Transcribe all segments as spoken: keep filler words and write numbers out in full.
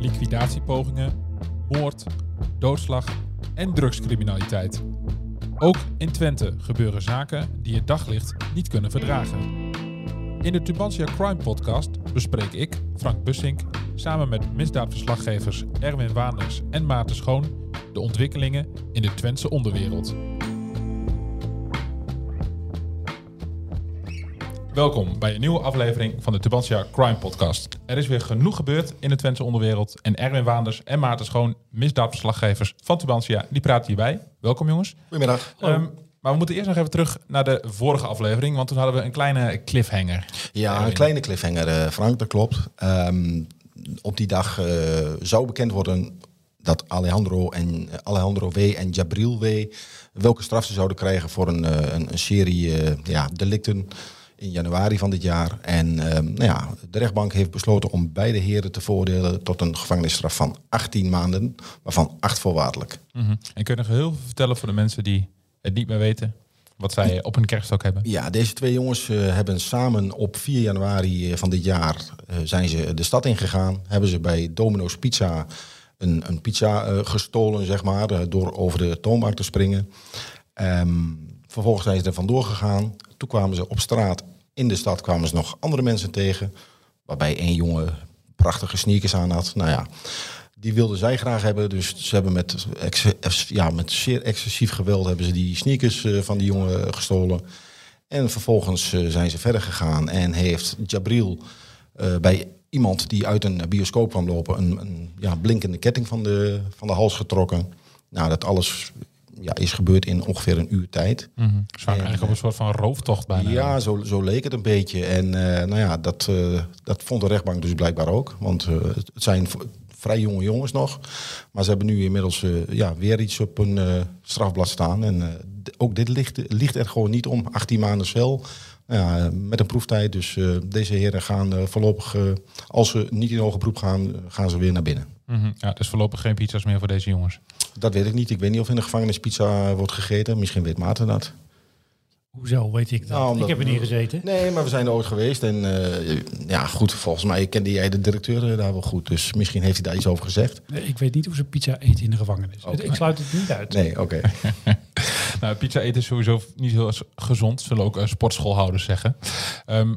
Liquidatiepogingen, moord, doodslag en drugscriminaliteit. Ook in Twente gebeuren zaken die het daglicht niet kunnen verdragen. In de Tubantia Crime Podcast bespreek ik, Frank Bussink, samen met misdaadverslaggevers Erwin Waanders en Maarten Schoon de ontwikkelingen in de Twentse onderwereld. Welkom bij een nieuwe aflevering van de Tubantia Crime Podcast. Er is weer genoeg gebeurd in de Twentse onderwereld. En Erwin Waanders en Maarten Schoon, misdaadverslaggevers van Tubantia, die praten hierbij. Welkom jongens. Goedemiddag. Um, maar we moeten eerst nog even terug naar de vorige aflevering, want toen hadden we een kleine cliffhanger. Ja, Erwin. Een kleine cliffhanger, Frank, dat klopt. Um, op die dag uh, zou bekend worden dat Alejandro, en, Alejandro W. en Jabril W. welke straf ze zouden krijgen voor een, uh, een, een serie uh, ja, delicten in januari van dit jaar. En uh, nou ja, de rechtbank heeft besloten om beide heren te veroordelen tot een gevangenisstraf van achttien maanden, waarvan acht voorwaardelijk. Mm-hmm. En kun je nog heel veel vertellen voor de mensen die het niet meer weten, wat zij op hun kerststok hebben? Ja, deze twee jongens uh, hebben samen op vier januari van dit jaar uh, zijn ze de stad ingegaan. Hebben ze bij Domino's Pizza een, een pizza uh, gestolen, zeg maar, uh, door over de toonbank te springen. Um, vervolgens zijn ze er vandoor gegaan. Toen kwamen ze op straat in de stad, kwamen ze nog andere mensen tegen, waarbij één jongen prachtige sneakers aan had. Nou ja, die wilden zij graag hebben, dus ze hebben met, ex- ja, met zeer excessief geweld hebben ze die sneakers uh, van die jongen gestolen. En vervolgens uh, zijn ze verder gegaan en heeft Jabril uh, bij iemand die uit een bioscoop kwam lopen een, een ja, blinkende ketting van de, van de hals getrokken. Nou, dat alles... Ja, is gebeurd in ongeveer een uur tijd. Mm-hmm. Ze waren eigenlijk op een soort van rooftocht bijna. Ja, zo, zo leek het een beetje. En uh, nou ja, dat, uh, dat vond de rechtbank dus blijkbaar ook. Want uh, het zijn v- vrij jonge jongens nog. Maar ze hebben nu inmiddels uh, ja, weer iets op hun uh, strafblad staan. En uh, d- ook dit ligt, ligt er gewoon niet om. achttien maanden cel. Uh, met een proeftijd. Dus uh, deze heren gaan uh, voorlopig, uh, als ze niet in hoger beroep gaan, uh, gaan ze weer naar binnen. Mm-hmm. Ja, dus voorlopig geen pizza's meer voor deze jongens. Dat weet ik niet. Ik weet niet of in de gevangenis pizza wordt gegeten. Misschien weet Maarten dat. Hoezo weet ik dat? Nou, ik heb er niet gezeten. Nee, maar we zijn er ooit geweest. En uh, ja, goed, volgens mij kende jij de directeur daar wel goed. Dus misschien heeft hij daar iets over gezegd. Nee, ik weet niet hoe ze pizza eten in de gevangenis. Okay. Ik sluit het niet uit. Nee, oké. Okay. Nou, pizza eten is sowieso niet heel gezond. Zullen ook uh, sportschoolhouders zeggen. Um,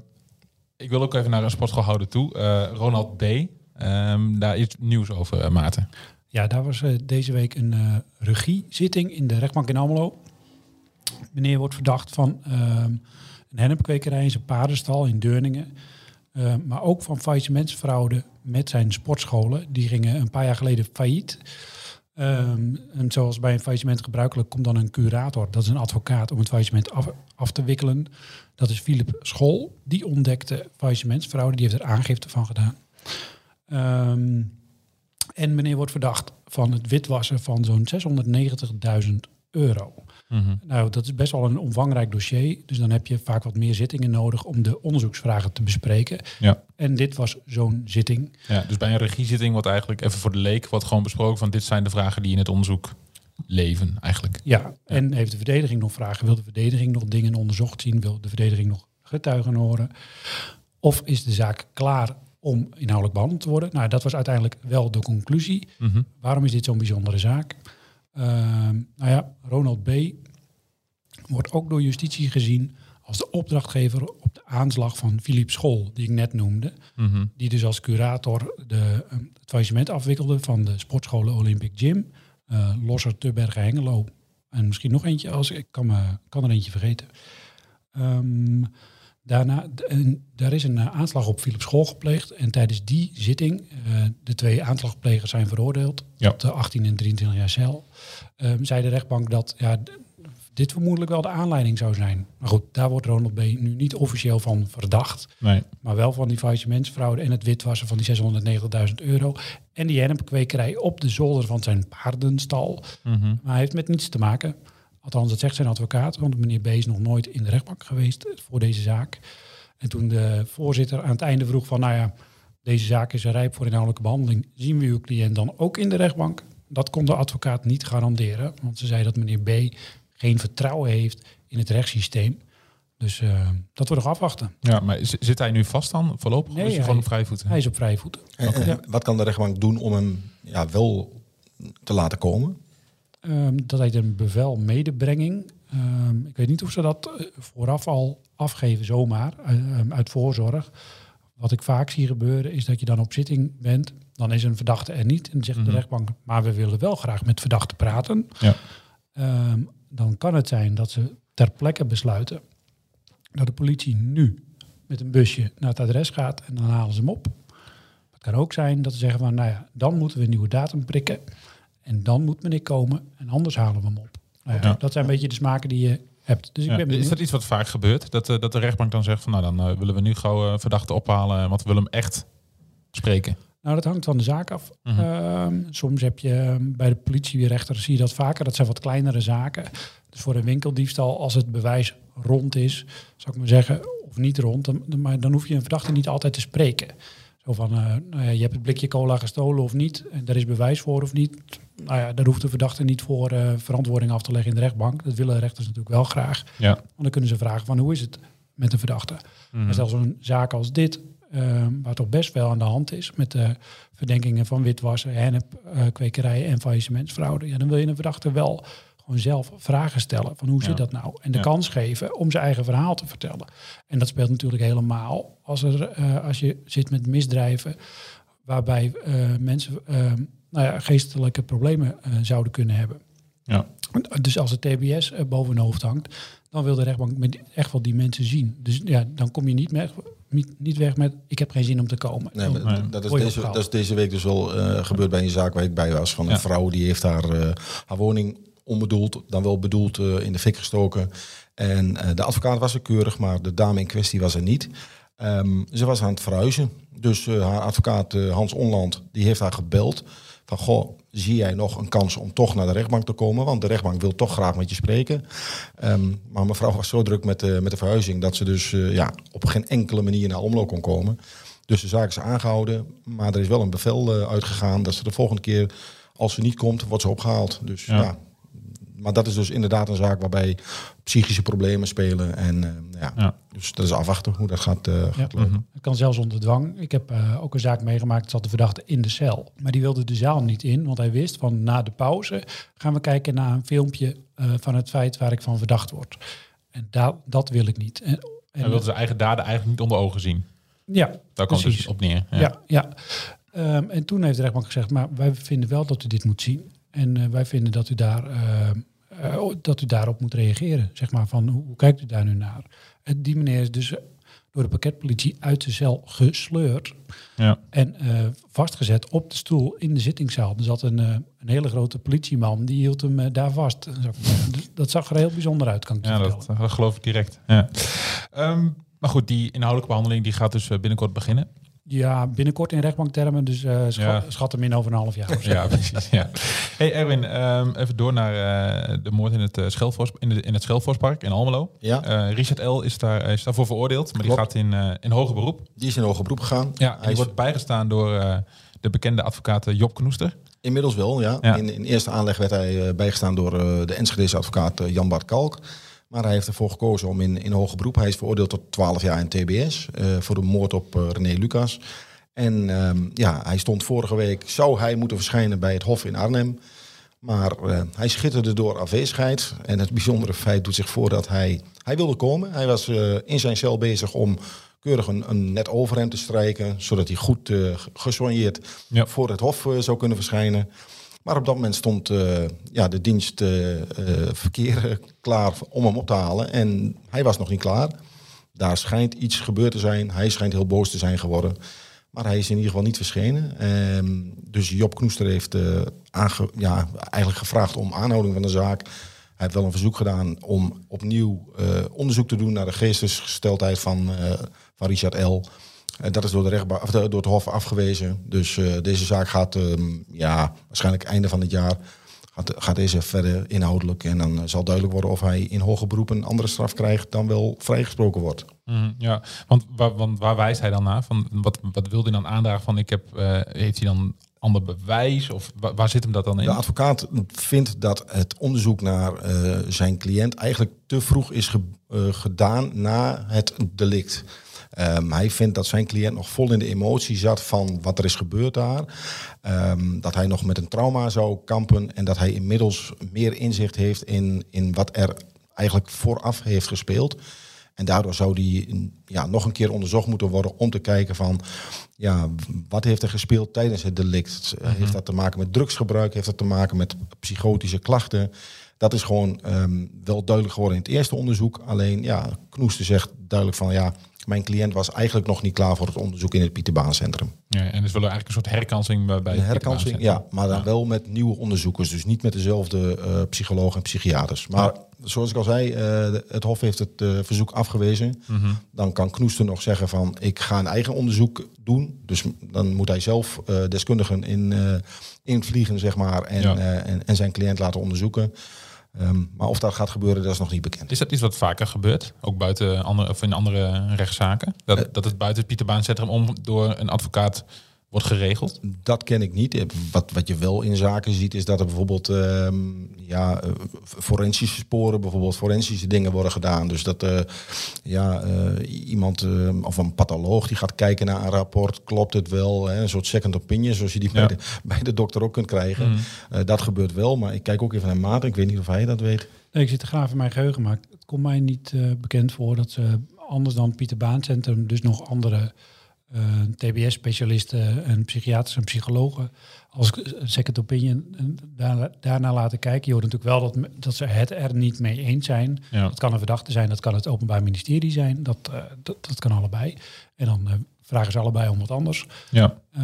ik wil ook even naar een sportschoolhouder toe. Uh, Ronald B. Um, daar is nieuws over, uh, Maarten. Ja, daar was uh, deze week een uh, regiezitting in de rechtbank in Almelo. Meneer wordt verdacht van uh, een hennepkwekerij in zijn paardenstal in Deurningen. Uh, maar ook van faillissementsfraude met zijn sportscholen. Die gingen een paar jaar geleden failliet. Um, en zoals bij een faillissement gebruikelijk komt dan een curator. Dat is een advocaat om het faillissement af, af te wikkelen. Dat is Filip Schol. Die ontdekte faillissementsfraude. Die heeft er aangifte van gedaan. Um, en meneer wordt verdacht van het witwassen van zo'n zeshonderdnegentigduizend euro. Mm-hmm. Nou, dat is best wel een omvangrijk dossier. Dus dan heb je vaak wat meer zittingen nodig om de onderzoeksvragen te bespreken. Ja. En dit was zo'n zitting. Ja, dus bij een regiezitting wordt eigenlijk even voor de leek wordt gewoon besproken van dit zijn de vragen die in het onderzoek leven eigenlijk. Ja, ja. En heeft de verdediging nog vragen? Wil de verdediging nog dingen onderzocht zien? Wil de verdediging nog getuigen horen? Of is de zaak klaar om inhoudelijk behandeld te worden? Nou, dat was uiteindelijk wel de conclusie. Mm-hmm. Waarom is dit zo'n bijzondere zaak? Uh, nou ja, Ronald B. wordt ook door justitie gezien als de opdrachtgever op de aanslag van Filip Schol, die ik net noemde. Mm-hmm. Die dus als curator de, um, het faillissement afwikkelde van de sportscholen Olympic Gym, uh, Losser, Tubbergen, Hengelo en misschien nog eentje, als ik kan, me, kan er eentje vergeten. Um, daarna, d- en, daar is een uh, aanslag op Filip Schol gepleegd en tijdens die zitting, uh, de twee aanslagplegers zijn veroordeeld, ja, tot uh, achttien en drieëntwintig jaar cel. Um, zei de rechtbank dat ja, d- dit vermoedelijk wel de aanleiding zou zijn. Maar goed, daar wordt Ronald B. nu niet officieel van verdacht. Nee. Maar wel van die faillissementsfraude en het witwassen van die zeshonderdnegentigduizend euro. En die hennepkwekerij op de zolder van zijn paardenstal. Mm-hmm. Maar hij heeft met niets te maken. Althans, dat zegt zijn advocaat. Want meneer B. is nog nooit in de rechtbank geweest voor deze zaak. En toen de voorzitter aan het einde vroeg van... nou ja, deze zaak is rijp voor inhoudelijke behandeling. Zien we uw cliënt dan ook in de rechtbank? Dat kon de advocaat niet garanderen. Want ze zei dat meneer B. geen vertrouwen heeft in het rechtssysteem. Dus uh, dat we nog afwachten. Ja, maar zit hij nu vast dan voorlopig? Nee, of is hij gewoon op vrije voeten? Hij is op vrije voeten. En, okay. en wat kan de rechtbank doen om hem ja, wel te laten komen? Um, dat heet een bevel medebrenging. Um, ik weet niet of ze dat vooraf al afgeven zomaar, um, uit voorzorg. Wat ik vaak zie gebeuren is dat je dan op zitting bent. Dan is een verdachte er niet. En dan zegt mm-hmm. de rechtbank, maar we willen wel graag met verdachte praten. Ja. Um, dan kan het zijn dat ze ter plekke besluiten dat de politie nu met een busje naar het adres gaat en dan halen ze hem op. Het kan ook zijn dat ze zeggen van, nou ja, dan moeten we een nieuwe datum prikken en dan moet meneer komen en anders halen we hem op. Nou ja, ja. Dat zijn een beetje de smaken die je hebt. Dus ik ja, ben benieuwd. Is dat iets wat vaak gebeurt? Dat, uh, dat de rechtbank dan zegt van, nou dan uh, willen we nu gauw uh, verdachte ophalen, want we willen hem echt spreken. Nou, dat hangt van de zaak af. Mm-hmm. Uh, soms heb je bij de politierechter, zie je dat vaker. Dat zijn wat kleinere zaken. Dus voor een winkeldiefstal, als het bewijs rond is, zou ik maar zeggen, of niet rond, dan, maar dan hoef je een verdachte niet altijd te spreken. Zo van, uh, nou ja, je hebt het blikje cola gestolen of niet, en daar is bewijs voor of niet. Nou ja, daar hoeft de verdachte niet voor uh, verantwoording af te leggen in de rechtbank. Dat willen rechters natuurlijk wel graag. Ja. Want dan kunnen ze vragen van, hoe is het met de verdachte? Mm-hmm. En zelfs een zaak als dit, Uh, waar toch best wel aan de hand is met de uh, verdenkingen van witwassen, hennepkwekerijen uh, en faillissementsfraude. Ja, dan wil je een verdachte wel gewoon zelf vragen stellen van hoe ja. zit dat nou? En de ja. kans geven om zijn eigen verhaal te vertellen. En dat speelt natuurlijk helemaal als, er, uh, als je zit met misdrijven waarbij uh, mensen uh, nou ja, geestelijke problemen uh, zouden kunnen hebben. Ja. Dus als het T B S uh, boven hun hoofd hangt, dan wil de rechtbank met echt wel die mensen zien. Dus ja, dan kom je niet meer... niet weg met, ik heb geen zin om te komen. Nee, maar nee. Dat, is deze, dat is deze week dus wel uh, gebeurd bij een zaak waar ik bij was. Van een ja. vrouw die heeft haar, uh, haar woning onbedoeld, dan wel bedoeld uh, in de fik gestoken. En uh, de advocaat was er keurig, maar de dame in kwestie was er niet. Um, ze was aan het verhuizen. Dus uh, haar advocaat uh, Hans Onland, die heeft haar gebeld. Van, goh, zie jij nog een kans om toch naar de rechtbank te komen? Want de rechtbank wil toch graag met je spreken. Um, maar mevrouw was zo druk met, uh, met de verhuizing dat ze dus uh, ja, op geen enkele manier naar omloop kon komen. Dus de zaak is aangehouden. Maar er is wel een bevel uh, uitgegaan dat ze de volgende keer, als ze niet komt, wordt ze opgehaald. Dus ja. ja. Maar dat is dus inderdaad een zaak waarbij psychische problemen spelen. En uh, ja. ja, dus dat is afwachten hoe dat gaat, uh, ja. gaat lopen. Mm-hmm. Het kan zelfs onder dwang. Ik heb uh, ook een zaak meegemaakt, zat de verdachte in de cel. Maar die wilde de zaal niet in, want hij wist van na de pauze gaan we kijken naar een filmpje uh, van het feit waar ik van verdacht word. En da- dat wil ik niet. En, en hij wilde zijn eigen daden eigenlijk niet onder ogen zien. Ja, daar komt het dus op neer. Ja, ja. ja. Um, en toen heeft de rechtbank gezegd, maar wij vinden wel dat u dit moet zien. En uh, wij vinden dat u, daar, uh, uh, dat u daarop moet reageren. Zeg maar van, hoe kijkt u daar nu naar? En die meneer is dus door de pakketpolitie uit de cel gesleurd. Ja. En uh, vastgezet op de stoel in de zittingszaal. Er zat een, uh, een hele grote politieman, die hield hem uh, daar vast. Dat zag er heel bijzonder uit, kan ik je ja, vertellen. Dat, dat geloof ik direct. Ja. Um, maar goed, die inhoudelijke behandeling die gaat dus binnenkort beginnen. Ja, binnenkort in rechtbanktermen, dus uh, schat, ja. schat hem in over een half jaar. Of zo. Ja, precies. Ja. Hey Erwin, um, even door naar uh, de moord in het, uh, Schelfhorst, in, de, in het Schelfhorstpark in Almelo. Ja. Uh, Richard L. is, daar, is daarvoor veroordeeld, maar Klopt. Die gaat in, uh, in hoger beroep. Die is in hoger beroep gegaan. Ja, en hij die is... wordt bijgestaan door uh, de bekende advocaat Job Knoester. Inmiddels wel, ja. ja. In, in eerste aanleg werd hij uh, bijgestaan door uh, de Enschedese advocaat uh, Jan-Bart Kalk. Maar hij heeft ervoor gekozen om in, in hoger beroep... Hij is veroordeeld tot twaalf jaar in T B S uh, voor de moord op uh, René Lucas. En uh, ja, hij stond vorige week... zou hij moeten verschijnen bij het Hof in Arnhem. Maar uh, hij schitterde door afwezigheid. En het bijzondere feit doet zich voor dat hij... Hij wilde komen. Hij was uh, in zijn cel bezig om keurig een, een net overhemd te strijken... zodat hij goed uh, gesoigneerd ja. voor het Hof uh, zou kunnen verschijnen. Maar op dat moment stond uh, ja, de dienst uh, uh, verkeer klaar om hem op te halen. En hij was nog niet klaar. Daar schijnt iets gebeurd te zijn. Hij schijnt heel boos te zijn geworden. Maar hij is in ieder geval niet verschenen. Um, dus Job Knoester heeft uh, aange- ja, eigenlijk gevraagd om aanhouding van de zaak. heeft wel een verzoek gedaan om opnieuw uh, onderzoek te doen naar de geestesgesteldheid van, uh, van Richard L. Uh, dat is door, de rechtba- of door het Hof afgewezen. Dus uh, deze zaak gaat um, ja, waarschijnlijk einde van het jaar gaat, gaat deze verder inhoudelijk. En dan uh, zal duidelijk worden of hij in hoger beroep een andere straf krijgt dan wel vrijgesproken wordt. Mm, ja, want waar, want waar wijst hij dan naar? Van, wat, wat wilde hij dan aandragen? Van ik heb, uh, heeft hij dan ander bewijs? Of wa- waar zit hem dat dan in? De advocaat vindt dat het onderzoek naar uh, zijn cliënt eigenlijk te vroeg is ge- uh, gedaan na het delict. Um, hij vindt dat zijn cliënt nog vol in de emotie zat van wat er is gebeurd daar. Um, dat hij nog met een trauma zou kampen en dat hij inmiddels meer inzicht heeft in, in wat er eigenlijk vooraf heeft gespeeld. En daardoor zou die ja, nog een keer onderzocht moeten worden om te kijken van ja, wat heeft er gespeeld tijdens het delict? Mm-hmm. Heeft dat te maken met drugsgebruik? Heeft dat te maken met psychotische klachten? Dat is gewoon um, wel duidelijk geworden in het eerste onderzoek. Alleen ja, Knoester zegt duidelijk van ja, mijn cliënt was eigenlijk nog niet klaar voor het onderzoek in het Pieter Baan Centrum. Ja, en dus wel eigenlijk een soort herkansing bij het Een herkansing, ja, maar dan ja. wel met nieuwe onderzoekers. Dus niet met dezelfde uh, psychologen en psychiaters. Maar ja. zoals ik al zei, uh, het Hof heeft het uh, verzoek afgewezen. Mm-hmm. Dan kan Knoester nog zeggen van ik ga een eigen onderzoek doen. Dus dan moet hij zelf uh, deskundigen in, uh, invliegen, zeg maar, en, ja. uh, en, en zijn cliënt laten onderzoeken. Um, maar of dat gaat gebeuren, dat is nog niet bekend. Is dat iets wat vaker gebeurt? Ook buiten andere, of in andere rechtszaken? Dat, uh, dat het buiten het Pieter Baan Centrum om door een advocaat wordt geregeld? Dat ken ik niet. Wat, wat je wel in zaken ziet, is dat er bijvoorbeeld um, ja, forensische sporen, bijvoorbeeld forensische dingen worden gedaan. Dus dat uh, ja, uh, iemand uh, of een patholoog die gaat kijken naar een rapport, klopt het wel? Hè? Een soort second opinion, zoals je die ja. bij, de, bij de dokter ook kunt krijgen. Mm. Uh, dat gebeurt wel, maar ik kijk ook even naar Maarten. Ik weet niet of hij dat weet. Nee, ik zit te graven in mijn geheugen, maar het komt mij niet uh, bekend voor dat ze anders dan Pieter Baan Centrum, dus nog andere Uh, T B S-specialisten en psychiaters en psychologen als second opinion daarna, daarna laten kijken. Je hoort natuurlijk wel dat, dat ze het er niet mee eens zijn. Ja. Dat kan een verdachte zijn, dat kan het Openbaar Ministerie zijn. Dat, uh, dat, dat kan allebei. En dan uh, vragen ze allebei om wat anders. Ja. Uh,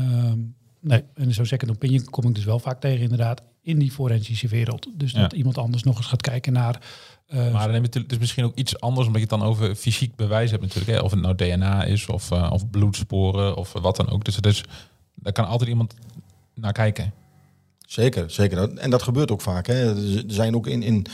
nee, en zo'n second opinion kom ik dus wel vaak tegen inderdaad in die forensische wereld. Dus dat ja. iemand anders nog eens gaat kijken naar... Uh, maar dan heb je het dus misschien ook iets anders, omdat je het dan over fysiek bewijs hebt natuurlijk. Hè? Of het nou D N A is, of, uh, of bloedsporen, of wat dan ook. Dus, dus daar kan altijd iemand naar kijken. Zeker, zeker. En dat gebeurt ook vaak. Hè. Er zijn ook in, in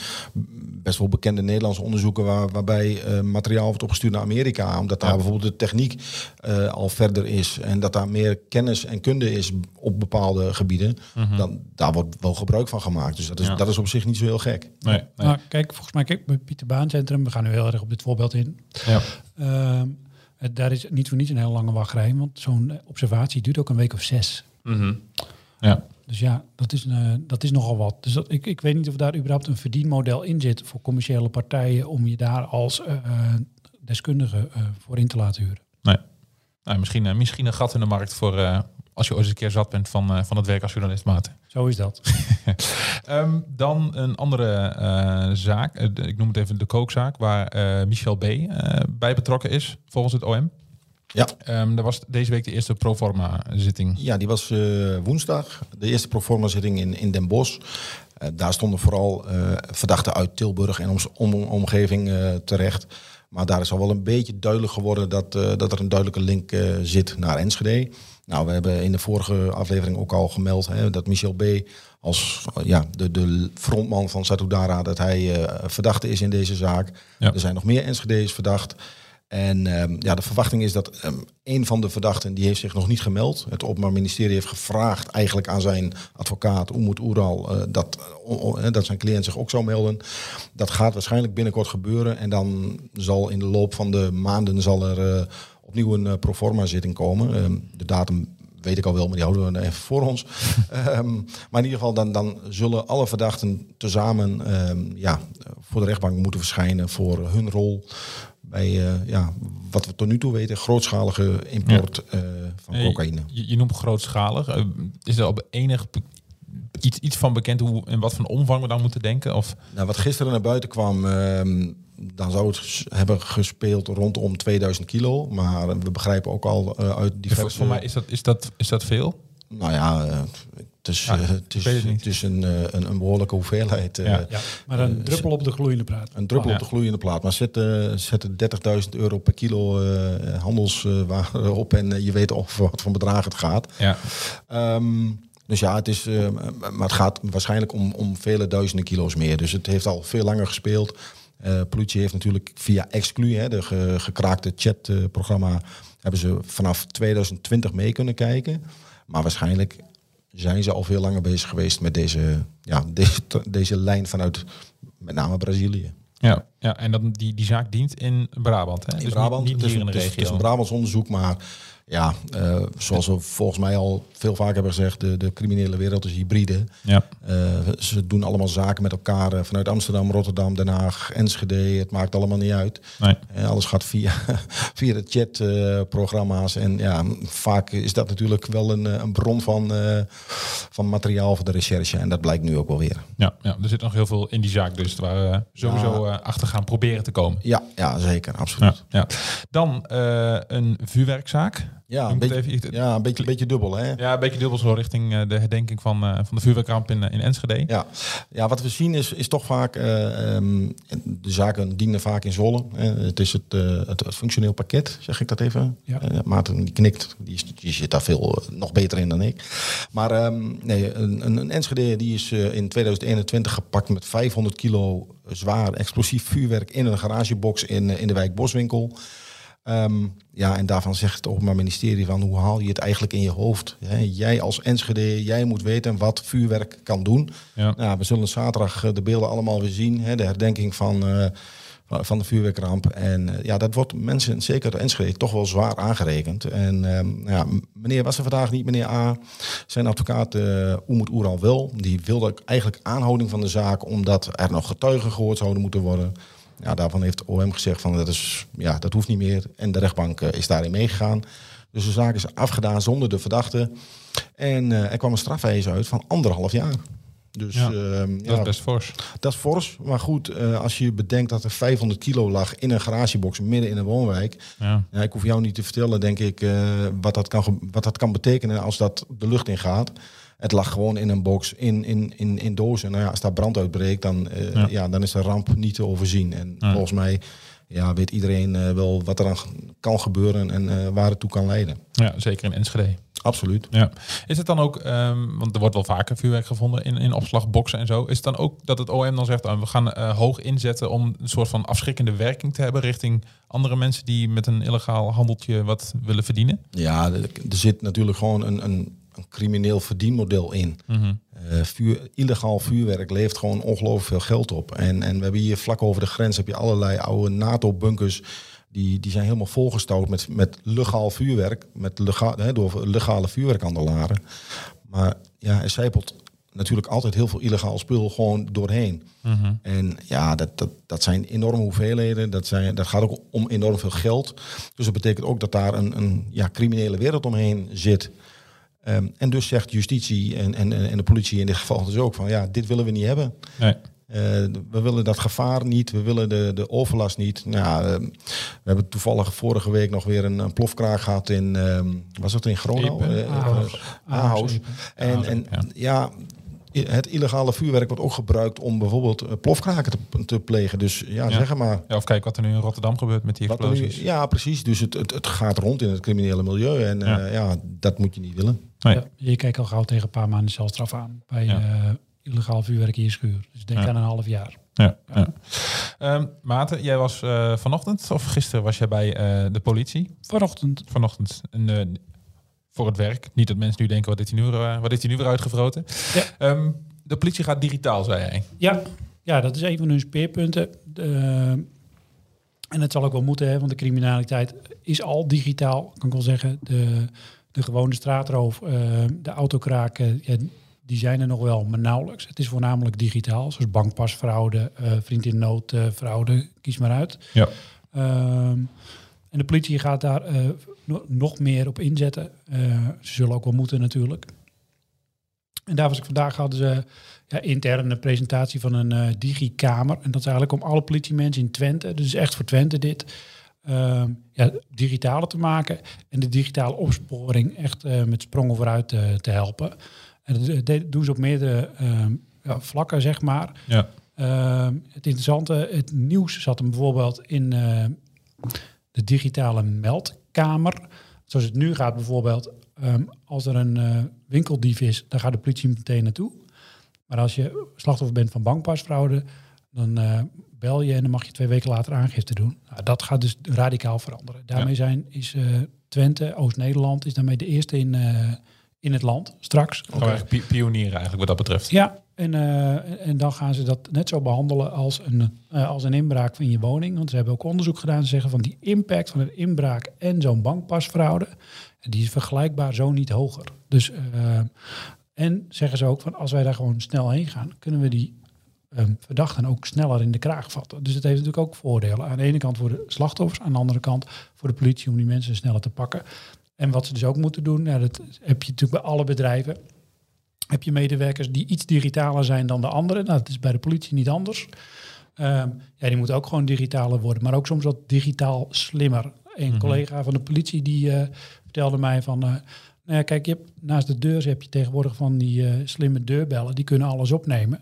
best wel bekende Nederlandse onderzoeken waar, waarbij uh, materiaal wordt opgestuurd naar Amerika. Omdat daar ja. bijvoorbeeld de techniek uh, al verder is. En dat daar meer kennis en kunde is op bepaalde gebieden. Mm-hmm. Dan, daar wordt wel gebruik van gemaakt. Dus dat is, ja. dat is op zich niet zo heel gek. Nee, nee. Nou, kijk, volgens mij, kijk, bij Pieter Baan Centrum, we gaan nu heel erg op dit voorbeeld in. Ja. Uh, daar is niet voor niets een heel lange wachtrij. Want zo'n observatie duurt ook een week of zes. Mm-hmm. Ja. Dus ja, dat is, een, dat is nogal wat. Dus dat, ik, ik weet niet of daar überhaupt een verdienmodel in zit voor commerciële partijen om je daar als uh, deskundige uh, voor in te laten huren. Nee. Nou, misschien, uh, misschien een gat in de markt voor uh, als je ooit eens een keer zat bent van, uh, van het werk als journalist, Maarten. Zo is dat. um, dan een andere uh, zaak. Uh, ik noem het even de kookzaak, waar uh, Michel B. Uh, bij betrokken is, volgens het O M. Ja, um, dat was deze week de eerste proforma-zitting. Ja, die was uh, woensdag. De eerste proforma-zitting in, in Den Bosch. Uh, daar stonden vooral uh, verdachten uit Tilburg en om, om, omgeving uh, terecht. Maar daar is al wel een beetje duidelijk geworden dat, uh, dat er een duidelijke link uh, zit naar Enschede. Nou, we hebben in de vorige aflevering ook al gemeld hè, dat Michel B. als uh, ja, de, de frontman van Satu Dara, dat hij uh, verdachte is in deze zaak. Ja. Er zijn nog meer Enschede's verdacht. En um, ja, de verwachting is dat um, een van de verdachten, die heeft zich nog niet gemeld. Het Openbaar Ministerie heeft gevraagd eigenlijk aan zijn advocaat Umut Ural uh, dat, uh, dat zijn cliënt zich ook zou melden. Dat gaat waarschijnlijk binnenkort gebeuren. En dan zal in de loop van de maanden zal er uh, opnieuw een uh, proforma zitting komen. Um, de datum weet ik al wel, maar die houden we even voor ons. um, maar in ieder geval, dan, dan zullen alle verdachten tezamen um, ja, voor de rechtbank moeten verschijnen voor hun rol bij uh, ja, wat we tot nu toe weten, grootschalige import ja. uh, van hey, cocaïne. Je, je noemt grootschalig. Uh, is er op enig iets, iets van bekend hoe en wat voor omvang we dan moeten denken? Of? Nou, wat gisteren naar buiten kwam, uh, dan zou het hebben gespeeld rondom tweeduizend kilo. Maar we begrijpen ook al uh, uit diverse... Volgens mij is dat, is dat, is dat veel? Nou ja, uh, Dus ja, uh, het is, het het is een, uh, een, een behoorlijke hoeveelheid. Uh, ja. Ja. Maar een uh, druppel op de gloeiende plaat. Een druppel oh, op ja. de gloeiende plaat. Maar zet, uh, zet er dertigduizend euro per kilo uh, handelswaar op en uh, je weet over wat voor bedrag het gaat. Ja. Um, Dus ja, het is, uh, maar het gaat waarschijnlijk om, om vele duizenden kilo's meer. Dus het heeft al veel langer gespeeld. Uh, politie heeft natuurlijk via Exclu, hè, de ge, gekraakte chatprogramma, uh, hebben ze vanaf twintig twintig mee kunnen kijken. Maar waarschijnlijk zijn ze al veel langer bezig geweest met deze, ja, deze, deze lijn vanuit met name Brazilië. Ja, ja, en dan die, die zaak dient in Brabant. Hè? In dus Brabant, niet, niet hier in de regio. Het is, het is een Brabants onderzoek, maar ja, uh, zoals we volgens mij al veel vaker hebben gezegd, de, de criminele wereld is hybride. Ja. Uh, ze doen allemaal zaken met elkaar uh, vanuit Amsterdam, Rotterdam, Den Haag, Enschede. Het maakt allemaal niet uit. Nee. Uh, alles gaat via, via de chatprogramma's. Uh, en ja, vaak is dat natuurlijk wel een, een bron van, uh, van materiaal voor de recherche. En dat blijkt nu ook wel weer. Ja, ja, er zit nog heel veel in die zaak dus, waar we sowieso uh, achter gaan proberen te komen. Ja, ja, zeker, absoluut. Ja, ja. Dan uh, een vuurwerkzaak. Ja, een beetje, even, ja, een beetje, beetje dubbel, hè? Ja, een beetje dubbel zo richting uh, de herdenking van, uh, van de vuurwerkramp in, uh, in Enschede. Ja. Ja, wat we zien is, is toch vaak... Uh, um, de zaken dienen vaak in Zwolle. Uh, het is het, uh, het, het functioneel pakket, zeg ik dat even. Ja. Uh, Maarten die knikt, die, die zit daar veel uh, nog beter in dan ik. Maar um, nee, een, een, een Enschede die is uh, in tweeduizend eenentwintig gepakt met vijfhonderd kilo zwaar explosief vuurwerk in een garagebox in, uh, in de wijk Boswinkel. Um, ja, en daarvan zegt het Openbaar Ministerie van hoe haal je het eigenlijk in je hoofd? Hè? Jij als Enschede, jij moet weten wat vuurwerk kan doen. Ja. Nou, we zullen zaterdag de beelden allemaal weer zien. Hè? De herdenking van, uh, van de vuurwerkramp. En uh, ja, dat wordt mensen, zeker de Enschede, toch wel zwaar aangerekend. En um, ja, meneer was er vandaag niet, meneer A. Zijn advocaat uh, Umut Ural wel. Die wilde eigenlijk aanhouding van de zaak, omdat er nog getuigen gehoord zouden moeten worden. Ja, daarvan heeft de O M gezegd van dat is, ja, dat hoeft niet meer. En de rechtbank uh, is daarin meegegaan. Dus de zaak is afgedaan zonder de verdachte. En uh, er kwam een strafeis uit van anderhalf jaar. Dus ja, uh, dat ja, is best fors. Dat is fors. Maar goed, uh, als je bedenkt dat er vijfhonderd kilo lag in een garagebox midden in een woonwijk. Ja. Ja, ik hoef jou niet te vertellen, denk ik, uh, wat, dat kan, wat dat kan betekenen als dat de lucht in gaat. Het lag gewoon in een box, in, in, in, in dozen. Nou ja, als daar brand uitbreekt, dan, uh, ja. Ja, dan is de ramp niet te overzien. En ja, volgens mij ja, weet iedereen uh, wel wat er aan kan gebeuren en uh, waar het toe kan leiden. Ja, zeker in Enschede. Absoluut. Ja. Is het dan ook, um, want er wordt wel vaker vuurwerk gevonden in, in opslagboxen en zo. Is het dan ook dat het O M dan zegt, oh, we gaan uh, hoog inzetten om een soort van afschrikkende werking te hebben richting andere mensen die met een illegaal handeltje wat willen verdienen? Ja, er zit natuurlijk gewoon een... een een crimineel verdienmodel in. Mm-hmm. uh, vuur, illegaal vuurwerk levert gewoon ongelooflijk veel geld op. En, en we hebben hier vlak over de grens heb je allerlei oude NATO-bunkers. Die, die zijn helemaal volgestouwd met, met legaal vuurwerk. Met lega, hè, door legale vuurwerkhandelaren. Maar ja, er zijpelt natuurlijk altijd heel veel illegaal spul gewoon doorheen. Mm-hmm. En ja, dat, dat, dat zijn enorme hoeveelheden. Dat, zijn, dat gaat ook om enorm veel geld. Dus dat betekent ook dat daar een, een ja, criminele wereld omheen zit. Um, en dus zegt justitie en, en, en de politie in dit geval dus ook van ja, dit willen we niet hebben. Nee. Uh, we willen dat gevaar niet, we willen de, de overlast niet. Nou, uh, we hebben toevallig vorige week nog weer een, een plofkraak gehad in, um, was dat in Groningen? Ahaus. En, en ja. ja, het illegale vuurwerk wordt ook gebruikt om bijvoorbeeld plofkraken te, te plegen. Dus ja, ja, zeg maar. Ja, of kijk wat er nu in Rotterdam gebeurt met die explosies. Nu, ja, precies. Dus het, het, het gaat rond in het criminele milieu en ja, uh, ja dat moet je niet willen. Nee. Ja, je kijkt al gauw tegen een paar maanden celstraf aan bij ja. uh, illegaal vuurwerk in je schuur. Dus denk ja. aan een half jaar. Ja, ja. Ja. Um, Maarten, jij was uh, vanochtend of gisteren was jij bij uh, de politie? Vanochtend. Vanochtend. En, uh, voor het werk. Niet dat mensen nu denken, wat heeft hij nu, uh, wat heeft hij nu weer uitgevroten? Ja. Um, de politie gaat digitaal, zei jij. Ja, ja, dat is een van hun speerpunten. Uh, en dat zal ook wel moeten, hè, want de criminaliteit is al digitaal, kan ik wel zeggen. De... De gewone straatroof, uh, de autokraken, ja, die zijn er nog wel, maar nauwelijks. Het is voornamelijk digitaal, zoals bankpasfraude, uh, vriend in nood, uh, fraude, kies maar uit. Ja. Um, en de politie gaat daar uh, no- nog meer op inzetten. Uh, ze zullen ook wel moeten natuurlijk. En daar was ik vandaag, hadden ze ja, intern een presentatie van een uh, digikamer. En dat is eigenlijk om alle politiemensen in Twente, dus echt voor Twente dit... Uh, ja, digitale te maken en de digitale opsporing echt uh, met sprongen vooruit uh, te helpen. En dat doen ze op meerdere uh, ja, vlakken, zeg maar. Ja. Uh, het interessante, het nieuws zat hem bijvoorbeeld in uh, de digitale meldkamer. Zoals het nu gaat bijvoorbeeld, um, als er een uh, winkeldief is, dan gaat de politie meteen naartoe. Maar als je slachtoffer bent van bankpasfraude, dan uh, bel je en dan mag je twee weken later aangifte doen. Nou, dat gaat dus radicaal veranderen. Daarmee zijn, is uh, Twente, Oost-Nederland, is daarmee de eerste in, uh, in het land straks. Ook okay. Echt pionieren eigenlijk wat dat betreft. Ja, en, uh, en dan gaan ze dat net zo behandelen als een, uh, als een inbraak van je woning. Want ze hebben ook onderzoek gedaan. Ze zeggen van die impact van een inbraak en zo'n bankpasfraude, die is vergelijkbaar, zo niet hoger. Dus, uh, en zeggen ze ook van als wij daar gewoon snel heen gaan, kunnen we die Um, verdachten ook sneller in de kraag vatten. Dus het heeft natuurlijk ook voordelen. Aan de ene kant voor de slachtoffers, aan de andere kant voor de politie om die mensen sneller te pakken. En wat ze dus ook moeten doen, nou, dat heb je natuurlijk bij alle bedrijven, heb je medewerkers die iets digitaler zijn dan de anderen. Nou, dat is bij de politie niet anders. Um, ja, die moeten ook gewoon digitaler worden, maar ook soms wat digitaal slimmer. Een mm-hmm. collega van de politie die uh, vertelde mij van Uh, nou ja, kijk, je hebt, naast de deur heb je tegenwoordig van die uh, slimme deurbellen, die kunnen alles opnemen.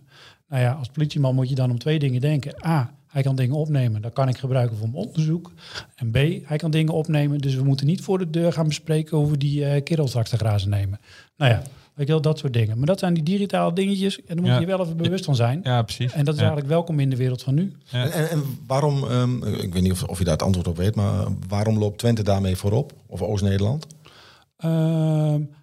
Nou ja, als politieman moet je dan om twee dingen denken. A, hij kan dingen opnemen, dat kan ik gebruiken voor mijn onderzoek. En B, hij kan dingen opnemen, dus we moeten niet voor de deur gaan bespreken hoe we die uh, kerel straks te grazen nemen. Nou ja, weet je wel, dat soort dingen. Maar dat zijn die digitale dingetjes en daar moet ja. je wel even bewust van zijn. Ja, precies. En dat is ja. eigenlijk welkom in de wereld van nu. Ja. En, en waarom, um, ik weet niet of, of je daar het antwoord op weet, maar waarom loopt Twente daarmee voorop? Of Oost-Nederland? Uh,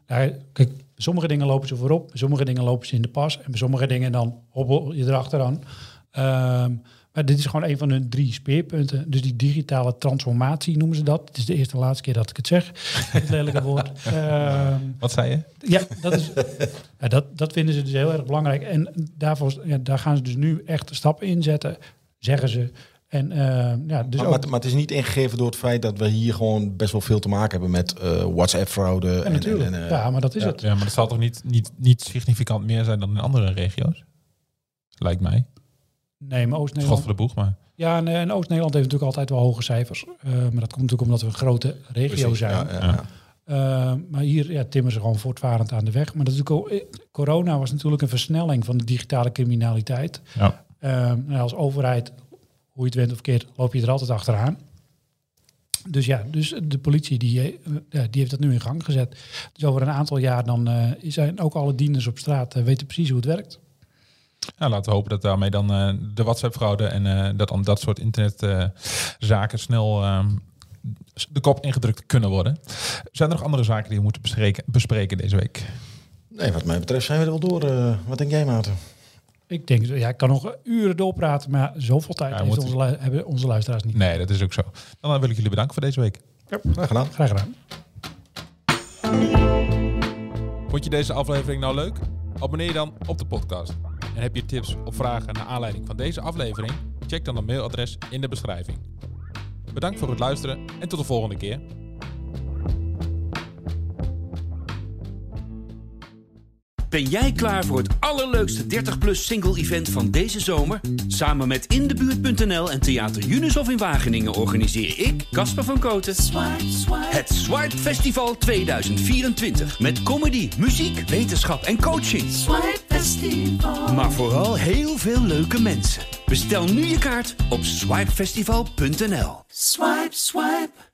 nou, kijk, sommige dingen lopen ze voorop, sommige dingen lopen ze in de pas en sommige dingen dan hobbel je erachteraan. Um, maar dit is gewoon een van hun drie speerpunten. Dus die digitale transformatie noemen ze dat. Het is de eerste en laatste keer dat ik het zeg. Het lelijke woord. Um, Wat zei je? Ja, dat, is, ja dat, dat vinden ze dus heel erg belangrijk. En daarvoor, ja, daar gaan ze dus nu echt stappen in zetten, zeggen ze. En, uh, ja, dus maar, ook... maar, maar het is niet ingegeven door het feit dat we hier gewoon best wel veel te maken hebben met uh, WhatsApp-fraude. Ja, en, natuurlijk. En, en, uh, ja, maar dat is ja. het. Ja, maar dat zal toch niet, niet, niet significant meer zijn dan in andere regio's? Lijkt mij. Nee, maar Oost-Nederland... Schot voor de boeg, maar... Ja, en, en Oost-Nederland heeft natuurlijk altijd wel hoge cijfers. Uh, maar dat komt natuurlijk omdat we een grote regio Precies, zijn. Ja, ja, ja. Uh, maar hier ja, timmeren ze gewoon voortvarend aan de weg. Maar dat is natuurlijk, corona was natuurlijk een versnelling van de digitale criminaliteit. Ja. Uh, en als overheid, hoe je het went of keert, loop je er altijd achteraan. Dus ja, dus de politie die, die heeft dat nu in gang gezet. Dus over een aantal jaar dan uh, zijn ook alle dieners op straat uh, weten precies hoe het werkt. Nou, laten we hopen dat daarmee dan uh, de WhatsApp-fraude en uh, dat dan dat soort internetzaken uh, snel uh, de kop ingedrukt kunnen worden. Zijn er nog andere zaken die we moeten bespreken, bespreken deze week? Nee, wat mij betreft zijn we er wel door. Uh, wat denk jij, Maarten? Ik denk, ja, ik kan nog uren doorpraten, maar zoveel tijd ja, heeft onze, lu- hebben onze luisteraars niet. Nee, dat is ook zo. Dan wil ik jullie bedanken voor deze week. Ja, graag gedaan. Graag gedaan. Vond je deze aflevering nou leuk? Abonneer je dan op de podcast. En heb je tips of vragen naar aanleiding van deze aflevering? Check dan het mailadres in de beschrijving. Bedankt voor het luisteren en tot de volgende keer. Ben jij klaar voor het allerleukste dertig plus single-event van deze zomer? Samen met in de buurt punt n l en Theater Junushof in Wageningen organiseer ik, Casper van Kooten, Swipe, Swipe. Het Swipe Festival tweeduizend vierentwintig. Met comedy, muziek, wetenschap en coaching. Swipe Festival. Maar vooral heel veel leuke mensen. Bestel nu je kaart op swipe festival punt n l. Swipe, swipe.